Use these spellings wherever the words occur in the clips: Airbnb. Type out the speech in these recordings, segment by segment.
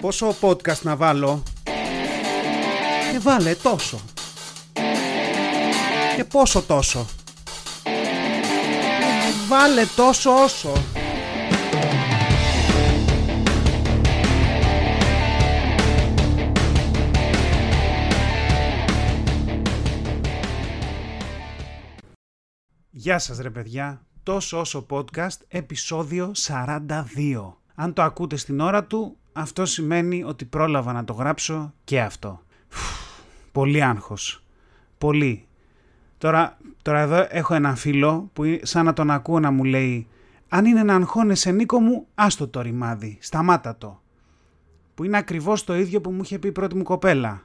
Πόσο podcast να βάλω? Και βάλε τόσο. Και πόσο τόσο? Βάλε τόσο όσο. Γεια σας ρε παιδιά, τόσο όσο podcast, επεισόδιο 42. Αν το ακούτε στην ώρα του, αυτό σημαίνει ότι πρόλαβα να το γράψω και αυτό. Πολύ άγχος. Πολύ. Τώρα εδώ έχω έναν φίλο που σαν να τον ακούω να μου λέει «Αν είναι να αγχώνεσαι Νίκο μου, άστο το ρημάδι, σταμάτα το». Που είναι ακριβώς το ίδιο που μου είχε πει η πρώτη μου κοπέλα.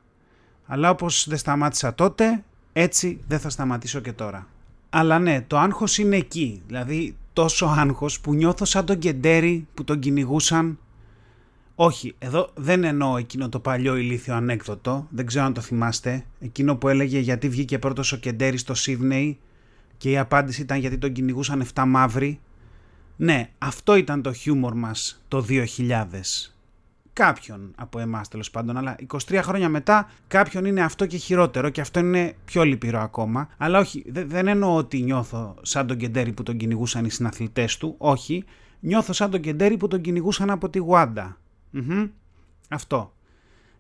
Αλλά όπως δεν σταμάτησα τότε, έτσι δεν θα σταματήσω και τώρα. Αλλά ναι, το άγχος είναι εκεί, δηλαδή τόσο άγχος που νιώθω σαν τον Κεντέρι που τον κυνηγούσαν. Όχι, εδώ δεν εννοώ εκείνο το παλιό ηλίθιο ανέκδοτο, δεν ξέρω αν το θυμάστε, εκείνο που έλεγε γιατί βγήκε πρώτος ο Κεντέρι στο Σίδνεϊ και η απάντηση ήταν γιατί τον κυνηγούσαν 7 μαύροι. Ναι, αυτό ήταν το χιούμορ μας το 2000. Κάποιον από εμάς τέλος πάντων, αλλά 23 χρόνια μετά κάποιον είναι αυτό και χειρότερο και αυτό είναι πιο λυπηρό ακόμα. Αλλά όχι, δεν εννοώ ότι νιώθω σαν τον Κεντέρι που τον κυνηγούσαν οι συναθλητές του, όχι, νιώθω σαν τον Κεντέρι που τον κυνηγούσαν από τη Γουάντα. Αυτό.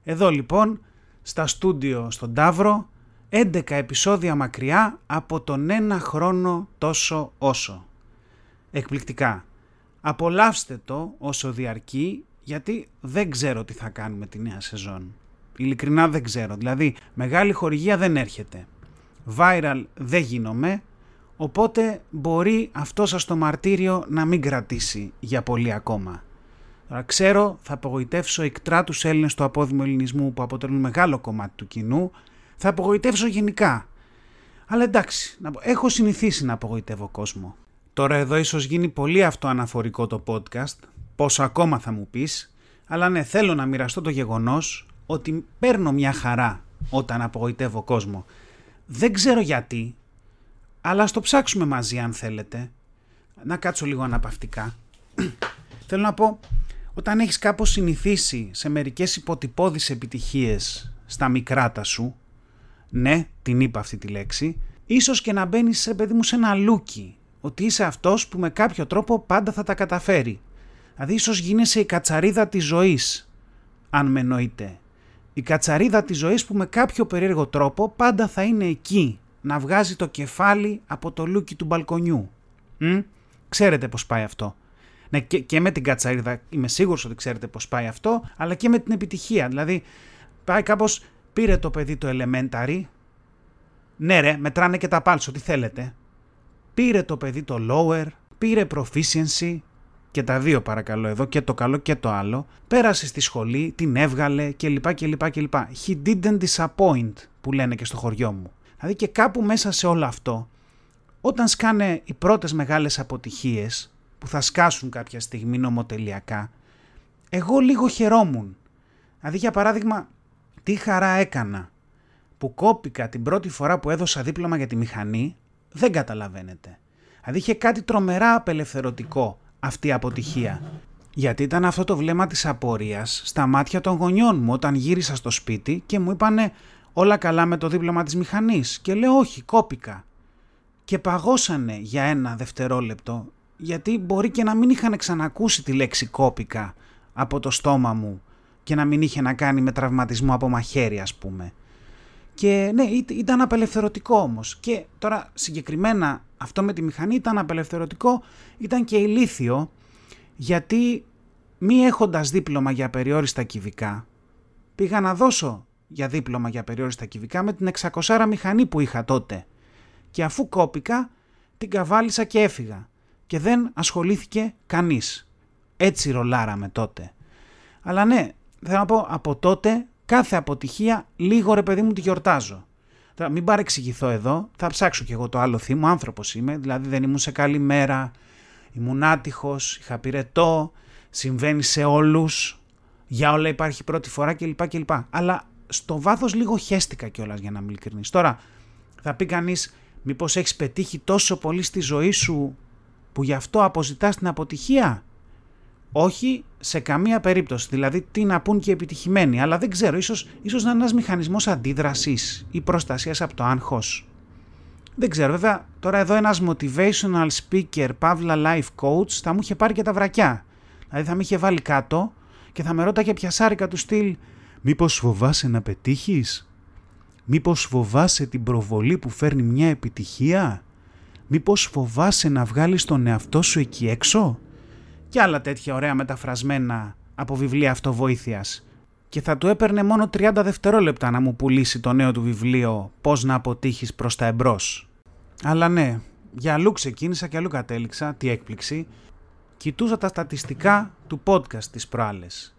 Εδώ λοιπόν στα στούντιο στον Ταύρο, 11 επεισόδια μακριά από τον ένα χρόνο τόσο όσο. Εκπληκτικά. Απολαύστε το όσο διαρκεί, γιατί δεν ξέρω τι θα κάνουμε τη νέα σεζόν. Ειλικρινά δεν ξέρω. Δηλαδή μεγάλη χορηγία δεν έρχεται. Viral δεν γίνομαι. Οπότε μπορεί αυτό σας το μαρτύριο να μην κρατήσει για πολύ ακόμα. Τώρα ξέρω, θα απογοητεύσω εκτρά τους Έλληνες του απόδημου ελληνισμού που αποτελούν μεγάλο κομμάτι του κοινού. Θα απογοητεύσω γενικά. Αλλά εντάξει, έχω συνηθίσει να απογοητεύω κόσμο. Τώρα εδώ ίσως γίνει πολύ αυτοαναφορικό το podcast, πόσο ακόμα θα μου πεις. Αλλά ναι, θέλω να μοιραστώ το γεγονός ότι παίρνω μια χαρά όταν απογοητεύω κόσμο. Δεν ξέρω γιατί, αλλά ας το ψάξουμε μαζί αν θέλετε. Να κάτσω λίγο αναπαυτικά. Θέλω να πω... Όταν έχεις κάπως συνηθίσει σε μερικές υποτυπώδεις επιτυχίες στα μικράτα σου, ναι, την είπα αυτή τη λέξη, ίσως και να μπαίνεις σε παιδί μου σε ένα λούκι, ότι είσαι αυτός που με κάποιο τρόπο πάντα θα τα καταφέρει. Δηλαδή ίσως γίνεσαι η κατσαρίδα της ζωής, αν με εννοείτε. Η κατσαρίδα της ζωής που με κάποιο περίεργο τρόπο πάντα θα είναι εκεί, να βγάζει το κεφάλι από το λούκι του μπαλκονιού. Ξέρετε πώς πάει αυτό. Ναι, και με την κατσαρίδα είμαι σίγουρος ότι ξέρετε πώς πάει αυτό, αλλά και με την επιτυχία. Δηλαδή, πάει κάπως, πήρε το παιδί το elementary. Ναι ρε, μετράνε και τα πάλσο, τι θέλετε. Πήρε το παιδί το lower, πήρε proficiency, και τα δύο παρακαλώ εδώ, και το καλό και το άλλο. Πέρασε στη σχολή, την έβγαλε κλπ. He didn't disappoint, που λένε και στο χωριό μου. Δηλαδή και κάπου μέσα σε όλο αυτό, όταν σκάνε οι πρώτες μεγάλες αποτυχίες... που θα σκάσουν κάποια στιγμή νομοτελειακά, εγώ λίγο χαιρόμουν. Δηλαδή για παράδειγμα, τι χαρά έκανα που κόπηκα την πρώτη φορά που έδωσα δίπλωμα για τη μηχανή, δεν καταλαβαίνετε. Δηλαδή είχε κάτι τρομερά απελευθερωτικό αυτή η αποτυχία. Γιατί ήταν αυτό το βλέμμα της απορίας στα μάτια των γονιών μου όταν γύρισα στο σπίτι και μου είπανε όλα καλά με το δίπλωμα της μηχανής και λέω όχι, κόπηκα. Και παγώσανε για ένα δευτερόλεπτο, γιατί μπορεί και να μην είχαν ξανακούσει τη λέξη κόπηκα από το στόμα μου και να μην είχε να κάνει με τραυματισμό από μαχαίρι ας πούμε. Και ναι, ήταν απελευθερωτικό όμως. Και τώρα συγκεκριμένα αυτό με τη μηχανή ήταν απελευθερωτικό, ήταν και ηλίθιο, γιατί μη έχοντας δίπλωμα για περιόριστα κυβικά, πήγα να δώσω για δίπλωμα για περιόριστα κυβικά με την 600 μηχανή που είχα τότε. Και αφού κόπηκα, την καβάλισα και έφυγα. Και δεν ασχολήθηκε κανείς. Έτσι ρολάραμε τότε. Αλλά ναι, θέλω να πω, από τότε κάθε αποτυχία λίγο ρε παιδί μου τη γιορτάζω. Τώρα μην παρεξηγηθώ εδώ, θα ψάξω κι εγώ το άλλο θύμο, άνθρωπος είμαι, δηλαδή δεν ήμουν σε καλή μέρα, ήμουν άτυχος, είχα πυρετό, συμβαίνει σε όλους, για όλα υπάρχει πρώτη φορά κλπ. Αλλά στο βάθος λίγο χέστηκα κιόλας για να είμαι ειλικρινής. Τώρα θα πει κανείς, μήπως έχεις πετύχει τόσο πολύ στη ζωή σου που γι' αυτό αποζητάς την αποτυχία? Όχι σε καμία περίπτωση. Δηλαδή, τι να πούν και επιτυχημένοι. Αλλά δεν ξέρω, ίσως να είναι ένας μηχανισμός αντίδρασης ή προστασίας από το άγχος. Δεν ξέρω. Βέβαια, τώρα εδώ ένας motivational speaker, Παύλα life coach, θα μου είχε πάρει και τα βρακιά. Δηλαδή, θα με είχε βάλει κάτω και θα με ρώταγε πιασάρικα του στυλ. Μήπως φοβάσαι να πετύχεις? Μήπως φοβάσαι την προβολή που φέρνει μια επιτυχία? Μήπως φοβάσαι να βγάλεις τον εαυτό σου εκεί έξω? Και άλλα τέτοια ωραία μεταφρασμένα από βιβλία αυτοβοήθειας. Και θα του έπαιρνε μόνο 30 δευτερόλεπτα να μου πουλήσει το νέο του βιβλίο «Πώς να αποτύχεις προς τα εμπρός». Αλλά ναι, για αλλού ξεκίνησα και αλλού κατέληξα, τι έκπληξη. Κοιτούσα τα στατιστικά του podcast τις προάλλες.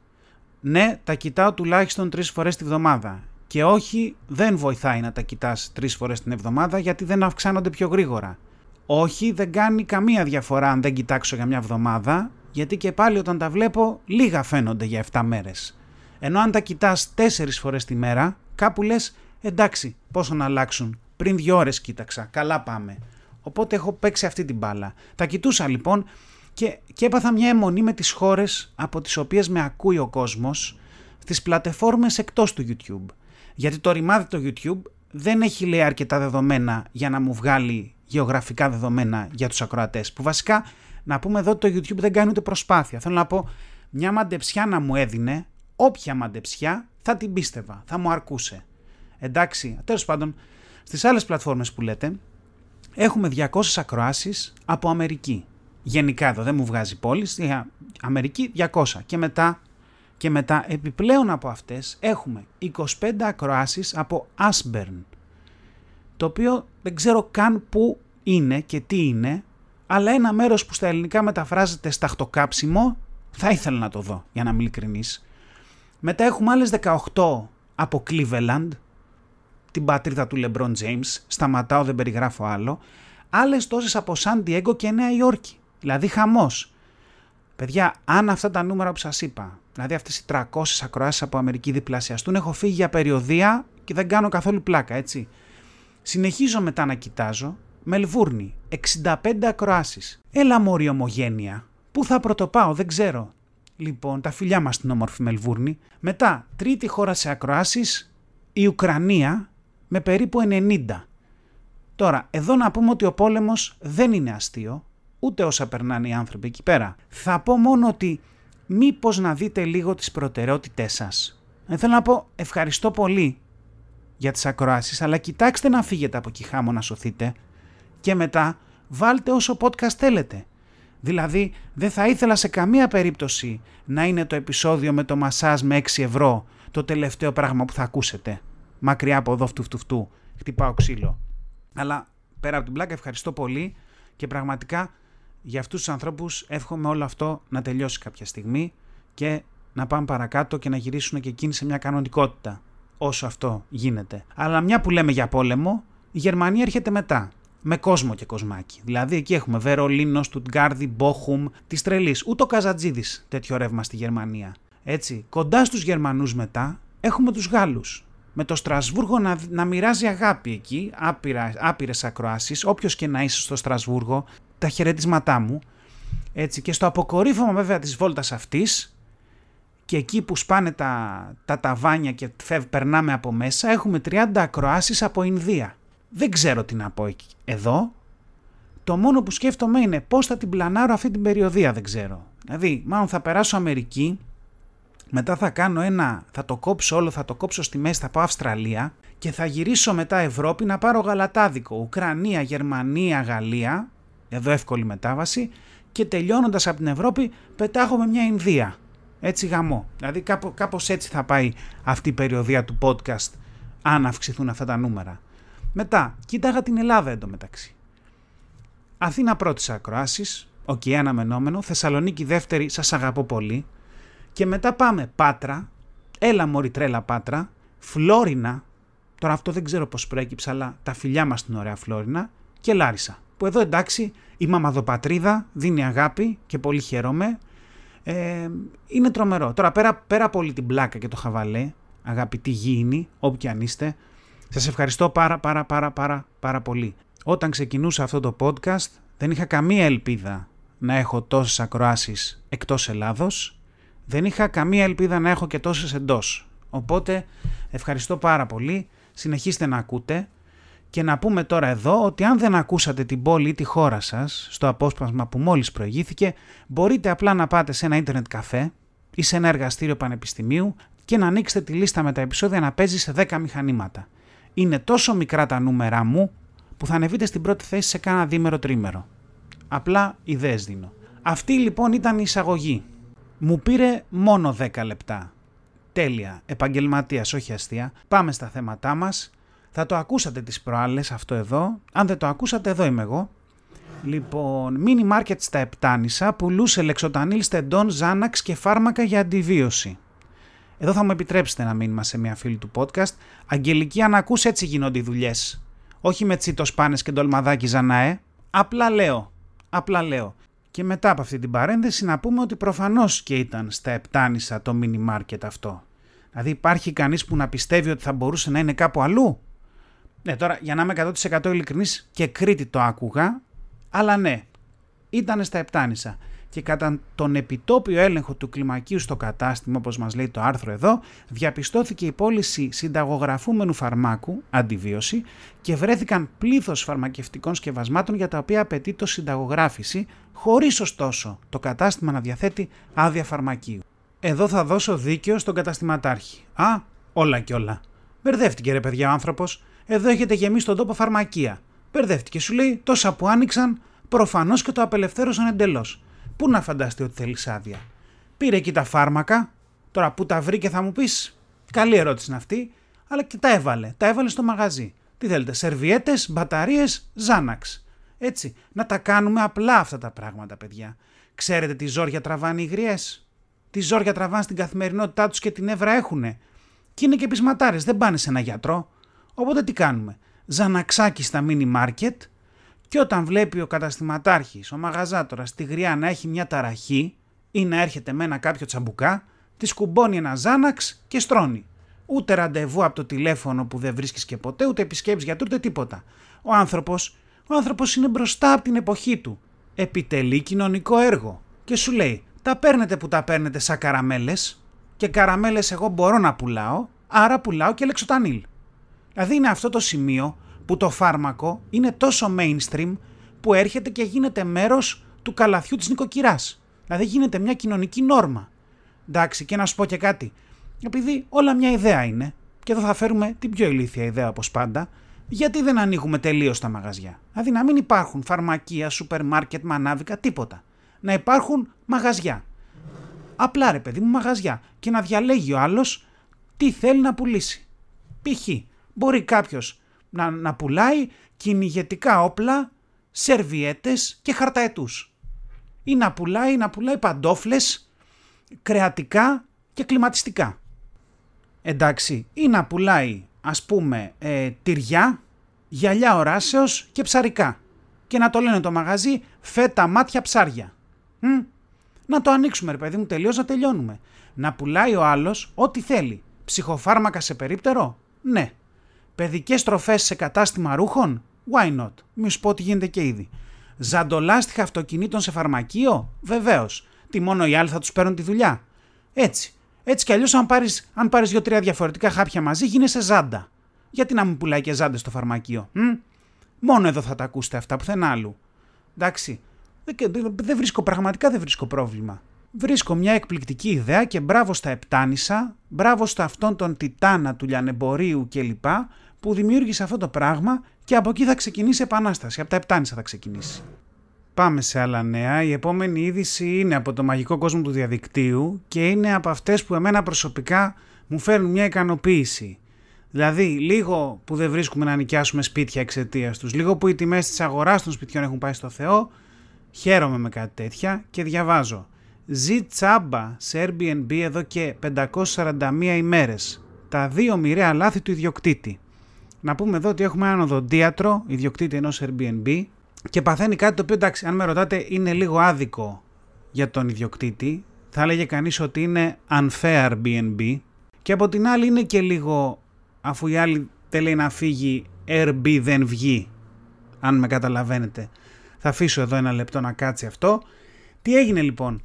Ναι, τα κοιτάω τουλάχιστον 3 φορές τη βδομάδα. Και όχι, δεν βοηθάει να τα κοιτάς 3 φορές την εβδομάδα γιατί δεν αυξάνονται πιο γρήγορα. Όχι, δεν κάνει καμία διαφορά αν δεν κοιτάξω για μια εβδομάδα, γιατί και πάλι όταν τα βλέπω λίγα φαίνονται για 7 μέρες. Ενώ αν τα κοιτάς 4 φορές τη μέρα, κάπου λες εντάξει, πόσο να αλλάξουν, πριν 2 ώρες κοίταξα, καλά πάμε. Οπότε έχω παίξει αυτή την μπάλα. Τα κοιτούσα λοιπόν και έπαθα μια αιμονή με τις χώρες από τις οποίες με ακούει ο κόσμος, στις πλατεφόρμες εκτός του YouTube. Γιατί το ρημάδι το YouTube δεν έχει λέει αρκετά δεδομένα για να μου βγάλει γεωγραφικά δεδομένα για τους ακροατές. Που βασικά να πούμε εδώ ότι το YouTube δεν κάνει ούτε προσπάθεια. Θέλω να πω, μια μαντεψιά να μου έδινε, όποια μαντεψιά θα την πίστευα, θα μου αρκούσε. Εντάξει, τέλος πάντων, στις άλλες πλατφόρμες που λέτε, έχουμε 200 ακροάσεις από Αμερική. Γενικά εδώ δεν μου βγάζει πόλεις, Αμερική 200 και μετά επιπλέον από αυτές έχουμε 25 ακροάσεις από Ashburn, το οποίο δεν ξέρω καν πού είναι και τι είναι, αλλά ένα μέρος που στα ελληνικά μεταφράζεται σταχτοκάψιμο, θα ήθελα να το δω, για να είμαι ειλικρινής. Μετά έχουμε άλλες 18 από Cleveland, την πατρίδα του LeBron James, σταματάω, δεν περιγράφω άλλο, άλλες τόσες από San Diego και Νέα Υόρκη, δηλαδή χαμός. Παιδιά, αν αυτά τα νούμερα που σας είπα, δηλαδή αυτές οι 300 ακροάσεις από Αμερική διπλασιαστούν, έχω φύγει για περιοδεία και δεν κάνω καθόλου πλάκα, έτσι. Συνεχίζω μετά να κοιτάζω, Μελβούρνη, 65 ακροάσεις. Έλα μωρή ομογένεια, πού θα πρωτοπάω, δεν ξέρω. Λοιπόν, τα φιλιά μας στην όμορφη Μελβούρνη. Μετά, τρίτη χώρα σε ακροάσεις, η Ουκρανία, με περίπου 90. Τώρα, εδώ να πούμε ότι ο πόλεμος δεν είναι αστείο, ούτε όσα περνάνε οι άνθρωποι εκεί πέρα. Θα πω μόνο ότι μήπως να δείτε λίγο τις προτεραιότητές σας. Θέλω να πω ευχαριστώ πολύ για τις ακροάσεις, αλλά κοιτάξτε να φύγετε από εκεί χάμω να σωθείτε και μετά βάλτε όσο podcast θέλετε. Δηλαδή δεν θα ήθελα σε καμία περίπτωση να είναι το επεισόδιο με το μασάζ με 6€ το τελευταίο πράγμα που θα ακούσετε. Μακριά από εδώ φτουφτουφτού, χτυπάω ξύλο. Αλλά πέρα από την πλάκα ευχαριστώ πολύ και πραγματικά για αυτούς τους ανθρώπους εύχομαι όλο αυτό να τελειώσει κάποια στιγμή και να πάμε παρακάτω και να γυρίσουν και εκείνοι σε μια κανονικότητα. Όσο αυτό γίνεται. Αλλά μια που λέμε για πόλεμο, η Γερμανία έρχεται μετά. Με κόσμο και κοσμάκι. Δηλαδή εκεί έχουμε Βερολίνο, Στουτγκάρδη, Μπόχουμ, τη τρελή. Ούτε ο Καζατζίδης τέτοιο ρεύμα στη Γερμανία. Έτσι. Κοντά στους Γερμανούς μετά έχουμε τους Γάλλους. Με το Στρασβούργο να μοιράζει αγάπη εκεί, άπειρες ακροάσεις. Όποιος και να είσαι στο Στρασβούργο, τα χαιρετίσματά μου. Έτσι. Και στο αποκορύφωμα βέβαια της βόλτας αυτής. Και εκεί που σπάνε τα ταβάνια και περνάμε από μέσα, έχουμε 30 ακροάσεις από Ινδία. Δεν ξέρω τι να πω εκεί. Εδώ, το μόνο που σκέφτομαι είναι πώς θα την πλανάρω αυτή την περιοδία, δεν ξέρω. Δηλαδή, μάλλον θα περάσω Αμερική, μετά θα κάνω θα το κόψω όλο, θα το κόψω στη μέση, θα πάω Αυστραλία και θα γυρίσω μετά Ευρώπη να πάρω γαλατάδικο, Ουκρανία, Γερμανία, Γαλλία, εδώ εύκολη μετάβαση και τελειώνοντας από την Ευρώπη πετάχω με μια Ινδία. Έτσι γαμό. Δηλαδή κάπως έτσι θα πάει αυτή η περιοδία του podcast αν αυξηθούν αυτά τα νούμερα. Μετά, κοίταγα την Ελλάδα εντωμεταξύ. Αθήνα πρώτη σε ακροάσεις, αναμενόμενο, Θεσσαλονίκη δεύτερη, σας αγαπώ πολύ. Και μετά πάμε Πάτρα, έλα μωρή τρέλα Πάτρα, Φλόρινα, τώρα αυτό δεν ξέρω πώς προέκυψε, αλλά τα φιλιά μας στην ωραία Φλόρινα και Λάρισα. Που εδώ εντάξει η μαμαδοπατρίδα δίνει αγάπη και πολύ χαίρομαι. Είναι τρομερό. Τώρα πέρα από όλη την πλάκα και το χαβαλέ, αγαπητοί γήινοι, όπου και αν είστε, σας ευχαριστώ πάρα πολύ. Όταν ξεκινούσα αυτό το podcast δεν είχα καμία ελπίδα να έχω τόσες ακροάσεις εκτός Ελλάδος, δεν είχα καμία ελπίδα να έχω και τόσες εντός. Οπότε ευχαριστώ πάρα πολύ, συνεχίστε να ακούτε και να πούμε τώρα εδώ ότι αν δεν ακούσατε την πόλη ή τη χώρα σας στο απόσπασμα που μόλις προηγήθηκε, μπορείτε απλά να πάτε σε ένα ίντερνετ καφέ ή σε ένα εργαστήριο πανεπιστημίου και να ανοίξετε τη λίστα με τα επεισόδια να παίζει σε 10 μηχανήματα. Είναι τόσο μικρά τα νούμερα μου που θα ανεβείτε στην πρώτη θέση σε κάνα δίμερο-τρίμερο. Απλά ιδέες δίνω. Αυτή λοιπόν ήταν η εισαγωγή. Μου πήρε μόνο 10 λεπτά. Τέλεια, επαγγελματίας, όχι αστεία. Πάμε στα θέματά μας. Θα το ακούσατε τις προάλλες αυτό εδώ. Αν δεν το ακούσατε, εδώ είμαι εγώ. Λοιπόν, mini market στα Επτάνησα πουλούσε λεξοτανίλ, στεντών, ζάναξ και φάρμακα για αντιβίωση. Εδώ θα μου επιτρέψετε ένα μήνυμα σε μια φίλη του podcast. Αγγελική, αν ακούς, έτσι γίνονται οι δουλειές. Όχι με τσιτοσπάνες και ντολμαδάκι ζαναέ. Απλά λέω. Και μετά από αυτή την παρένθεση να πούμε ότι προφανώς και ήταν στα Επτάνησα το mini market αυτό. Δηλαδή υπάρχει κανείς που να πιστεύει ότι θα μπορούσε να είναι κάπου αλλού. Ναι, τώρα για να είμαι 100% ειλικρινής, και Κρήτη το άκουγα, αλλά ναι, ήταν στα Επτάνησα. Και κατά τον επιτόπιο έλεγχο του κλιμακίου στο κατάστημα, όπως μας λέει το άρθρο εδώ, διαπιστώθηκε η πώληση συνταγογραφούμενου φαρμάκου, αντιβίωση, και βρέθηκαν πλήθος φαρμακευτικών σκευασμάτων για τα οποία απαιτείται συνταγογράφηση, χωρίς ωστόσο το κατάστημα να διαθέτει άδεια φαρμακείου. Εδώ θα δώσω δίκαιο στον καταστηματάρχη. Α, όλα και όλα. Μπερδεύτηκε ρε παιδιά ο άνθρωπος. Εδώ έχετε γεμίσει τον τόπο φαρμακεία. Μπερδεύτηκε, σου λέει, τόσα που άνοιξαν, προφανώς και το απελευθέρωσαν εντελώς. Πού να φανταστεί ότι θέλεις άδεια. Πήρε εκεί τα φάρμακα, τώρα που τα βρήκε θα μου πεις. Καλή ερώτηση είναι αυτή, αλλά και τα έβαλε στο μαγαζί. Τι θέλετε, σερβιέτες, μπαταρίες, ζάναξ. Έτσι, να τα κάνουμε απλά αυτά τα πράγματα, παιδιά. Ξέρετε τι ζόρια τραβάνε οι γριές. Τι ζόρια τραβάνε στην καθημερινότητά τους και την νεύρα έχουνε. Και είναι και πεισματάρες, δεν πάνε σε ένα γιατρό. Οπότε τι κάνουμε. Ζαναξάκι στα mini market. Και όταν βλέπει ο καταστηματάρχης, ο μαγαζάτορας, τη γριά να έχει μια ταραχή ή να έρχεται με ένα κάποιο τσαμπουκά, τη σκουμπώνει ένα ζάναξ και στρώνει. Ούτε ραντεβού από το τηλέφωνο που δεν βρίσκεις και ποτέ, ούτε επισκέψεις γιατρού, ούτε τίποτα. Ο άνθρωπος είναι μπροστά από την εποχή του. Επιτελεί κοινωνικό έργο. Και σου λέει, τα παίρνετε που τα παίρνετε σαν καραμέλες, και καραμέλες εγώ μπορώ να πουλάω, άρα πουλάω και λεξοτανίλ. Δηλαδή είναι αυτό το σημείο που το φάρμακο είναι τόσο mainstream που έρχεται και γίνεται μέρος του καλαθιού της νοικοκυράς. Δηλαδή γίνεται μια κοινωνική νόρμα. Εντάξει, και να σου πω και κάτι. Επειδή όλα μια ιδέα είναι, και εδώ θα φέρουμε την πιο ηλίθια ιδέα όπως πάντα, γιατί δεν ανοίγουμε τελείως τα μαγαζιά. Δηλαδή να μην υπάρχουν φαρμακεία, σούπερ μάρκετ, μανάβικα, τίποτα. Να υπάρχουν μαγαζιά. Απλά ρε παιδί μου, μαγαζιά. Και να διαλέγει ο άλλος τι θέλει να πουλήσει. Π.χ. μπορεί κάποιος να πουλάει κυνηγετικά όπλα, σερβιέτες και χαρταετούς. Ή να πουλάει παντόφλες, κρεατικά και κλιματιστικά. Εντάξει, ή να πουλάει ας πούμε τυριά, γυαλιά οράσεως και ψαρικά. Και να το λένε το μαγαζί φέτα μάτια ψάρια. Να το ανοίξουμε ρε παιδί μου τελείως, να τελειώνουμε. Να πουλάει ο άλλος ό,τι θέλει. Ψυχοφάρμακα σε περίπτερο, ναι. Παιδικές τροφές σε κατάστημα ρούχων, why not, μη σου πω ότι γίνεται και ήδη. Ζαντολάστιχα αυτοκινήτων σε φαρμακείο, βεβαίως, τι μόνο οι άλλοι θα τους παίρνουν τη δουλειά. Έτσι κι αλλιώς αν πάρεις 2-3 διαφορετικά χάπια μαζί γίνεσαι ζάντα. Γιατί να μην πουλάει και ζάντες στο φαρμακείο, μόνο εδώ θα τα ακούσετε αυτά, πουθενά άλλου. Εντάξει, δεν βρίσκω πρόβλημα. Βρίσκω μια εκπληκτική ιδέα και μπράβο στα Επτάνησα, μπράβο στα αυτόν τον τιτάνα του λιανεμπορίου κλπ. Που δημιούργησε αυτό το πράγμα και από εκεί θα ξεκινήσει επανάσταση. Από τα Επτάνησα θα ξεκινήσει. Πάμε σε άλλα νέα. Η επόμενη είδηση είναι από το μαγικό κόσμο του διαδικτύου και είναι από αυτές που εμένα προσωπικά μου φέρνουν μια ικανοποίηση. Δηλαδή, λίγο που δεν βρίσκουμε να νοικιάσουμε σπίτια εξαιτίας τους, λίγο που οι τιμές της αγοράς των σπιτιών έχουν πάει στο Θεό, χαίρομαι με κάτι τέτοια και διαβάζω. Ζει τσάμπα σε Airbnb εδώ και 541 ημέρες. Τα δύο μοιραία λάθη του ιδιοκτήτη. Να πούμε εδώ ότι έχουμε έναν οδοντίατρο, ιδιοκτήτη ενός Airbnb, και παθαίνει κάτι το οποίο, εντάξει, αν με ρωτάτε, είναι λίγο άδικο για τον ιδιοκτήτη. Θα έλεγε κανείς ότι είναι unfair Airbnb. Και από την άλλη είναι και λίγο, αφού η άλλη θέλει να φύγει, Airbnb δεν βγει. Αν με καταλαβαίνετε. Θα αφήσω εδώ ένα λεπτό να κάτσει αυτό. Τι έγινε λοιπόν?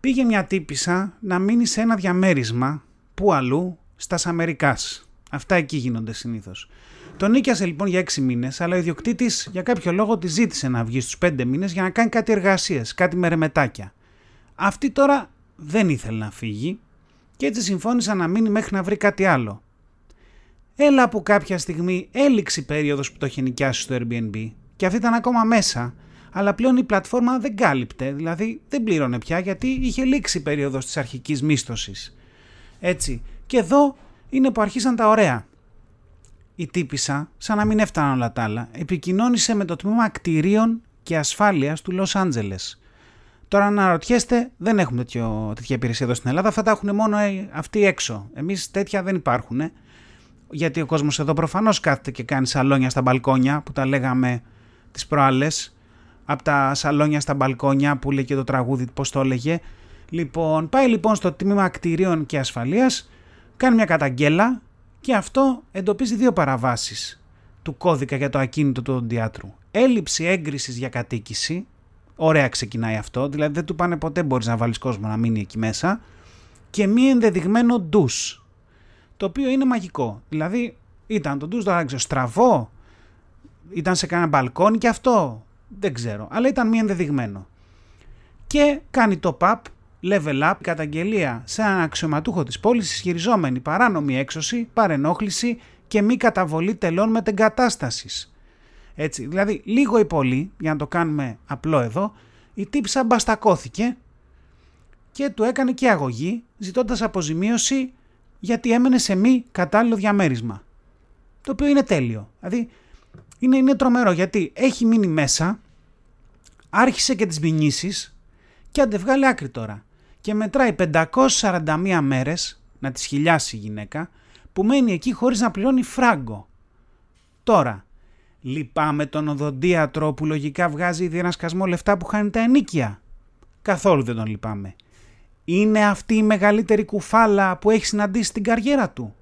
Πήγε μια τύπισσα να μείνει σε ένα διαμέρισμα, που αλλού, στας Αμερικάς. Αυτά εκεί γίνονται συνήθως. Τον νίκιασε λοιπόν για 6 μήνες, αλλά ο ιδιοκτήτης για κάποιο λόγο τη ζήτησε να βγει στους 5 μήνες για να κάνει κάτι εργασίες, κάτι μερεμετάκια. Αυτή τώρα δεν ήθελε να φύγει και έτσι συμφώνησε να μείνει μέχρι να βρει κάτι άλλο. Έλα που κάποια στιγμή έληξε η περίοδος που το είχε νοικιάσει στο Airbnb και αυτή ήταν ακόμα μέσα, αλλά πλέον η πλατφόρμα δεν κάλυπτε, δηλαδή δεν πλήρωνε πια γιατί είχε λήξει η περίοδος της αρχικής μίσθωσης. Έτσι, και εδώ είναι που αρχίσαν τα ωραία. Η τύπισσα, σαν να μην έφταναν όλα τα άλλα, επικοινώνησε με το τμήμα κτηρίων και ασφάλειας του Λος Άντζελες. Τώρα να ρωτιέστε, δεν έχουμε τέτοια υπηρεσία εδώ στην Ελλάδα, αυτά τα έχουν μόνο αυτοί έξω. Εμείς τέτοια δεν υπάρχουν. Γιατί ο κόσμος εδώ προφανώς κάθεται και κάνει σαλόνια στα μπαλκόνια, που τα λέγαμε τις προάλλες. Από τα σαλόνια στα μπαλκόνια που λέει και το τραγούδι, πώς το έλεγε. Λοιπόν, πάει λοιπόν στο τμήμα κτηρίων και ασφαλείας, κάνει μια καταγγέλα και αυτό εντοπίζει 2 παραβάσεις του κώδικα για το ακίνητο του οντιάτρου. Έλλειψη έγκρισης για κατοίκηση, ωραία ξεκινάει αυτό, δηλαδή δεν του πάνε ποτέ μπορείς να βάλεις κόσμο να μείνει εκεί μέσα, και μη ενδεδειγμένο ντους, το οποίο είναι μαγικό. Δηλαδή ήταν το ντους, τώρα στραβό, ήταν σε κανένα μπαλκόνι και αυτό, δεν ξέρω, αλλά ήταν μη ενδεδειγμένο. Και κάνει top-up, level up, καταγγελία σε έναν αξιωματούχο της πόλης ισχυριζόμενη παράνομη έξωση, παρενόχληση και μη καταβολή τελών μετεγκατάστασης. Έτσι, δηλαδή λίγο ή πολύ, για να το κάνουμε απλό εδώ, η τύψα μπαστακώθηκε και του έκανε και αγωγή ζητώντας αποζημίωση γιατί έμενε σε μη κατάλληλο διαμέρισμα. Το οποίο είναι τέλειο, δηλαδή είναι τρομερό γιατί έχει μείνει μέσα, άρχισε και τις μηνύσεις και αντεβγάλει άκρη τώρα. Και μετράει 541 μέρες, να τις χιλιάσει η γυναίκα, που μένει εκεί χωρίς να πληρώνει φράγκο. Τώρα, λυπάμαι τον οδοντίατρο που λογικά βγάζει ήδη ένα σκασμό λεφτά που χάνει τα ενίκια. Καθόλου δεν τον λυπάμαι. Είναι αυτή η μεγαλύτερη κουφάλα που έχει συναντήσει στην καριέρα του?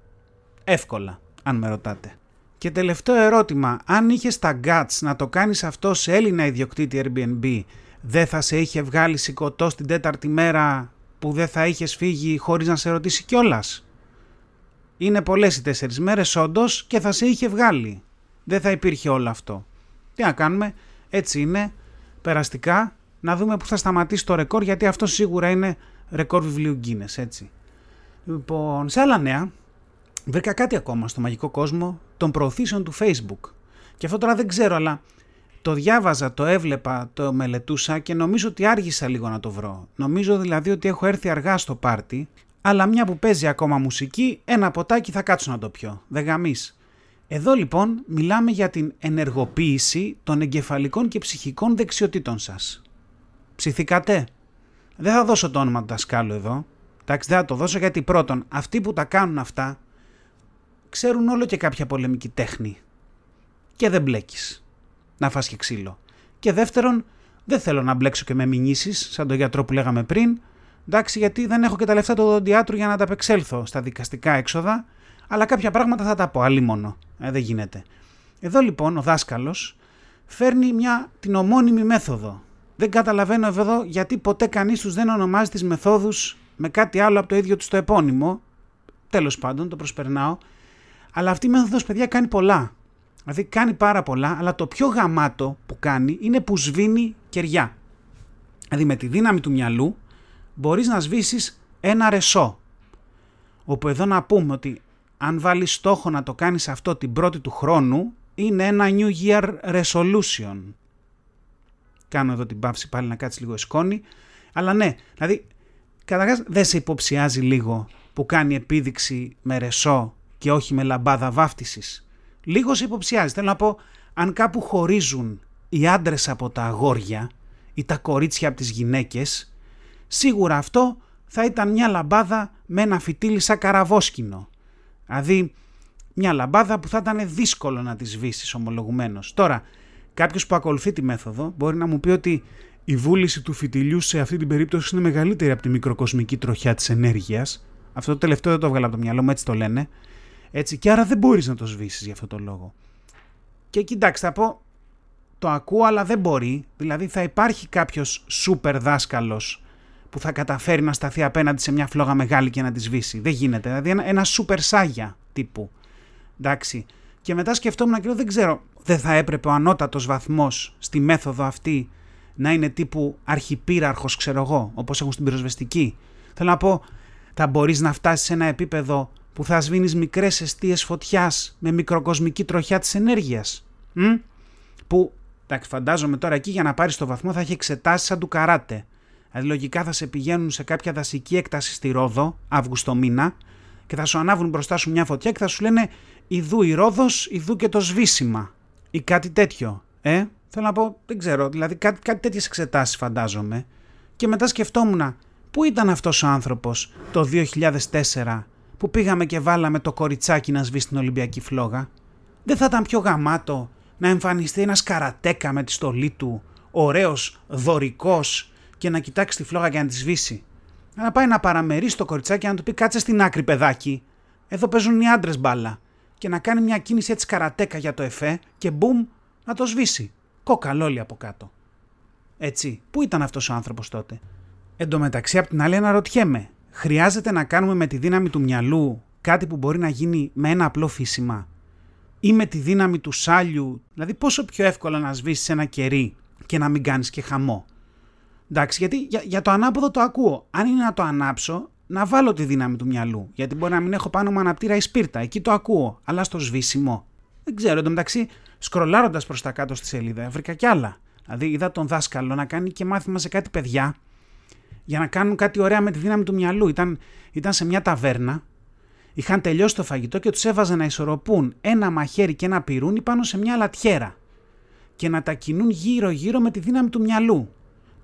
Εύκολα, αν με ρωτάτε. Και τελευταίο ερώτημα, αν είχες τα guts να το κάνεις αυτό σε Έλληνα ιδιοκτήτη Airbnb, δεν θα σε είχε βγάλει σηκωτό την 4η μέρα που δεν θα είχες φύγει χωρίς να σε ρωτήσει κιόλας? Είναι πολλές οι 4 μέρες όντως και θα σε είχε βγάλει. Δεν θα υπήρχε όλο αυτό. Τι να κάνουμε, έτσι είναι, περαστικά, να δούμε που θα σταματήσει το ρεκόρ, γιατί αυτό σίγουρα είναι ρεκόρ βιβλίου Guinness, έτσι. Λοιπόν, σε άλλα νέα, βρήκα κάτι ακόμα στο μαγικό κόσμο των προωθήσεων του Facebook. Και αυτό τώρα δεν ξέρω, αλλά το διάβαζα, το έβλεπα, το μελετούσα και νομίζω ότι άργησα λίγο να το βρω. Νομίζω δηλαδή ότι έχω έρθει αργά στο πάρτι, αλλά μια που παίζει ακόμα μουσική, ένα ποτάκι θα κάτσω να το πιω. Δεν γαμείς. Εδώ λοιπόν μιλάμε για την ενεργοποίηση των εγκεφαλικών και ψυχικών δεξιοτήτων σας. Ψηθήκατε? Δεν θα δώσω το όνομα του δασκάλου εδώ. Εντάξει, δεν θα το δώσω γιατί πρώτον, αυτοί που τα κάνουν αυτά ξέρουν όλο και κάποια πολεμική τέχνη. Και δεν μπλέκεις. Να φας και ξύλο. Και δεύτερον, δεν θέλω να μπλέξω και με μηνύσεις, σαν τον γιατρό που λέγαμε πριν. Εντάξει, γιατί δεν έχω και τα λεφτά του οδοντιάτρου για να τα απεξέλθω στα δικαστικά έξοδα. Αλλά κάποια πράγματα θα τα πω, αλίμονο. Δεν γίνεται. Εδώ λοιπόν ο δάσκαλος φέρνει την ομώνυμη μέθοδο. Δεν καταλαβαίνω εδώ γιατί ποτέ κανείς τους δεν ονομάζει τις μεθόδους με κάτι άλλο από το ίδιο τους το επώνυμο. Τέλος πάντων, το προσπερνάω. Αλλά αυτή η μέθοδος, παιδιά, κάνει πολλά. Δηλαδή κάνει πάρα πολλά, αλλά το πιο γαμάτο που κάνει είναι που σβήνει κεριά. Δηλαδή με τη δύναμη του μυαλού μπορείς να σβήσεις ένα ρεσό. Όπου εδώ να πούμε ότι αν βάλεις στόχο να το κάνεις αυτό την 1η του χρόνου, είναι ένα New Year Resolution. Κάνω εδώ την παύση πάλι να κάτσει λίγο η σκόνη. Αλλά ναι, δηλαδή καταρχάς δεν σε υποψιάζει λίγο που κάνει επίδειξη με ρεσό και όχι με λαμπάδα βάφτισης? Λίγο σε υποψιάζει. Θέλω να πω, αν κάπου χωρίζουν οι άντρες από τα αγόρια ή τα κορίτσια από τις γυναίκες, σίγουρα αυτό θα ήταν μια λαμπάδα με ένα φυτίλι σαν καραβόσκηνο. Δηλαδή, μια λαμπάδα που θα ήταν δύσκολο να τη σβήσεις, ομολογουμένως. Τώρα, κάποιος που ακολουθεί τη μέθοδο μπορεί να μου πει ότι η βούληση του φυτιλιού σε αυτή την περίπτωση είναι μεγαλύτερη από τη μικροκοσμική τροχιά της ενέργειας. Αυτό το τελευταίο δεν το έβγαλα από το μυαλό μου, έτσι το λένε. Έτσι, και άρα δεν μπορείς να το σβήσεις για αυτό το λόγο. Και κοιτάξτε, θα πω, το ακούω αλλά δεν μπορεί, δηλαδή θα υπάρχει κάποιος σούπερ δάσκαλος που θα καταφέρει να σταθεί απέναντι σε μια φλόγα μεγάλη και να τη σβήσει. Δεν γίνεται, δηλαδή ένα σούπερ σάγια τύπου. Εντάξει. Και μετά σκεφτόμουν και λέω, δεν ξέρω, δεν θα έπρεπε ο ανώτατος βαθμός στη μέθοδο αυτή να είναι τύπου αρχιπύραρχος, ξέρω εγώ, όπως έχουν στην πυροσβεστική. Θέλω να πω, θα μπορείς να φτάσεις σε ένα επίπεδο που θα σβήνεις μικρές εστίες φωτιάς με μικροκοσμική τροχιά της ενέργειας. Που, εντάξει, φαντάζομαι τώρα εκεί για να πάρεις το βαθμό θα έχει εξετάσεις σαν του καράτε. Δηλαδή, λογικά θα σε πηγαίνουν σε κάποια δασική έκταση στη Ρόδο, Αύγουστο μήνα, και θα σου ανάβουν μπροστά σου μια φωτιά και θα σου λένε «Ιδού η Ρόδος, ιδού και το σβήσιμα» ή κάτι τέτοιο. Θέλω να πω, δεν ξέρω, δηλαδή κάτι τέτοιες εξετάσεις φαντάζομαι. Και μετά σκεφτόμουν, πού ήταν αυτός ο άνθρωπος το 2004 που πήγαμε και βάλαμε το κοριτσάκι να σβήσει την Ολυμπιακή φλόγα? Δεν θα ήταν πιο γαμάτο να εμφανιστεί ένας καρατέκα με τη στολή του, ωραίος, δωρικός, και να κοιτάξει τη φλόγα και να τη σβήσει? Να πάει να παραμερίσει το κοριτσάκι και να του πει «Κάτσε στην άκρη, παιδάκι, εδώ παίζουν οι άντρες μπάλα», και να κάνει μια κίνηση έτσι καρατέκα για το εφέ και μπουμ, να το σβήσει. Κοκαλόλι από κάτω. Έτσι, πού ήταν αυτός ο άνθρωπος τότε? Εν τω μεταξύ, απ' την άλλη, αναρωτιέμαι, χρειάζεται να κάνουμε με τη δύναμη του μυαλού κάτι που μπορεί να γίνει με ένα απλό φύσιμα? Ή με τη δύναμη του σάλιου, δηλαδή πόσο πιο εύκολα να σβήσεις ένα κερί και να μην κάνεις και χαμό? Εντάξει, γιατί για το ανάποδο το ακούω. Αν είναι να το ανάψω, να βάλω τη δύναμη του μυαλού. Γιατί μπορεί να μην έχω πάνω μου αναπτήρα ή σπίρτα. Εκεί το ακούω. Αλλά στο σβήσιμο, δεν ξέρω. Εν τω μεταξύ, σκρολάροντας προς τα κάτω στη σελίδα, βρήκα κι άλλα. Δηλαδή, είδα τον δάσκαλο να κάνει και μάθημα σε κάτι παιδιά για να κάνουν κάτι ωραία με τη δύναμη του μυαλού. Ήταν σε μια ταβέρνα, είχαν τελειώσει το φαγητό και τους έβαζε να ισορροπούν ένα μαχαίρι και ένα πυρούνι πάνω σε μια λατιέρα και να τα κινούν γύρω-γύρω με τη δύναμη του μυαλού.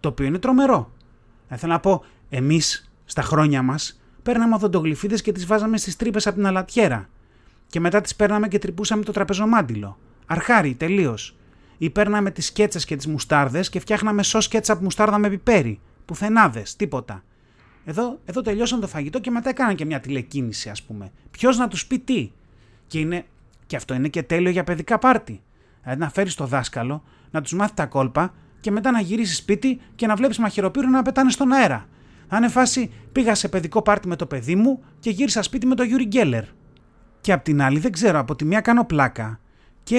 Το οποίο είναι τρομερό. Θέλω να πω, εμείς στα χρόνια μας παίρναμε οδοντογλυφίδες και τις βάζαμε στις τρύπες από την αλατιέρα. Και μετά τις παίρναμε και τρυπούσαμε το τραπεζομάντιλο. Αρχάρι, τελείως. Ή παίρναμε τις σκέτσες και τις μουστάρδες και φτιάχναμε σως σκέτσα μουστάρδα με πιπέρι. Πουθενάδες, τίποτα. Εδώ τελειώσαν το φαγητό και μετά έκαναν και μια τηλεκίνηση, ας πούμε. Ποιος να τους πει τι? Και αυτό είναι και τέλειο για παιδικά πάρτι. Δηλαδή να φέρεις το δάσκαλο, να τους μάθει τα κόλπα. Και μετά να γυρίσεις σπίτι και να βλέπεις μαχαιροπύρου να πετάνε στον αέρα. Αν εφάσει, πήγα σε παιδικό πάρτι με το παιδί μου και γύρισα σπίτι με το Γιούρι Γκέλλερ. Και απ' την άλλη, δεν ξέρω, από τη μία κάνω πλάκα και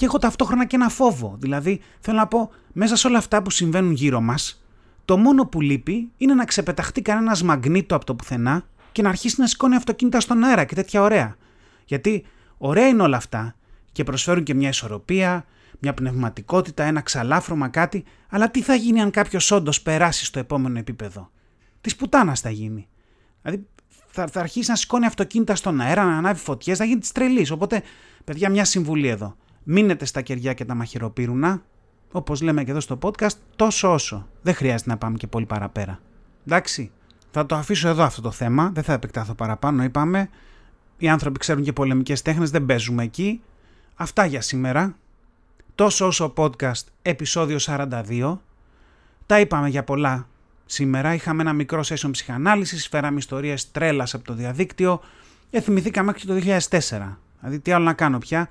έχω ταυτόχρονα και ένα φόβο. Δηλαδή, θέλω να πω, μέσα σε όλα αυτά που συμβαίνουν γύρω μας, το μόνο που λείπει είναι να ξεπεταχτεί κανένας μαγνήτο από το πουθενά και να αρχίσει να σηκώνει αυτοκίνητα στον αέρα και τέτοια ωραία. Γιατί ωραία είναι όλα αυτά και προσφέρουν και μια ισορροπία, μια πνευματικότητα, ένα ξαλάφρωμα, κάτι, αλλά τι θα γίνει αν κάποιος όντως περάσει στο επόμενο επίπεδο? Της πουτάνας θα γίνει. Δηλαδή θα αρχίσει να σηκώνει αυτοκίνητα στον αέρα, να ανάβει φωτιές, θα γίνει της τρελής. Οπότε, παιδιά, μια συμβουλή εδώ. Μείνετε στα κεριά και τα μαχαιροπύρουνα, όπως λέμε και εδώ στο podcast, τόσο όσο. Δεν χρειάζεται να πάμε και πολύ παραπέρα. Εντάξει, θα το αφήσω εδώ αυτό το θέμα, δεν θα επεκτάθω παραπάνω, είπαμε. Οι άνθρωποι ξέρουν και πολεμικές τέχνες, δεν παίζουμε εκεί. Αυτά για σήμερα. Τόσο όσο podcast, επεισόδιο 42. Τα είπαμε για πολλά σήμερα. Είχαμε ένα μικρό session ψυχανάλυσης, φέραμε ιστορίες τρέλας από το διαδίκτυο. Θυμηθήκαμε και το 2004. Δηλαδή τι άλλο να κάνω πια.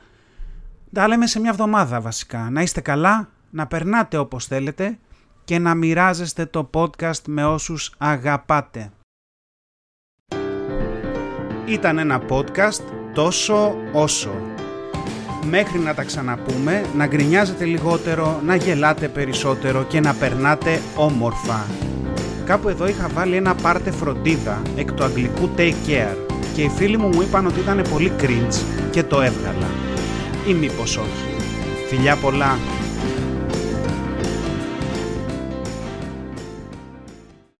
Τα λέμε σε μια εβδομάδα βασικά. Να είστε καλά, να περνάτε όπως θέλετε και να μοιράζεστε το podcast με όσους αγαπάτε. Ήταν ένα podcast τόσο όσο. Μέχρι να τα ξαναπούμε, να γκρινιάζετε λιγότερο, να γελάτε περισσότερο και να περνάτε όμορφα. Κάπου εδώ είχα βάλει ένα πάρτε φροντίδα εκ του αγγλικού take care και οι φίλοι μου είπαν ότι ήταν πολύ cringe και το έβγαλα. Ή μήπως όχι. Φιλιά πολλά!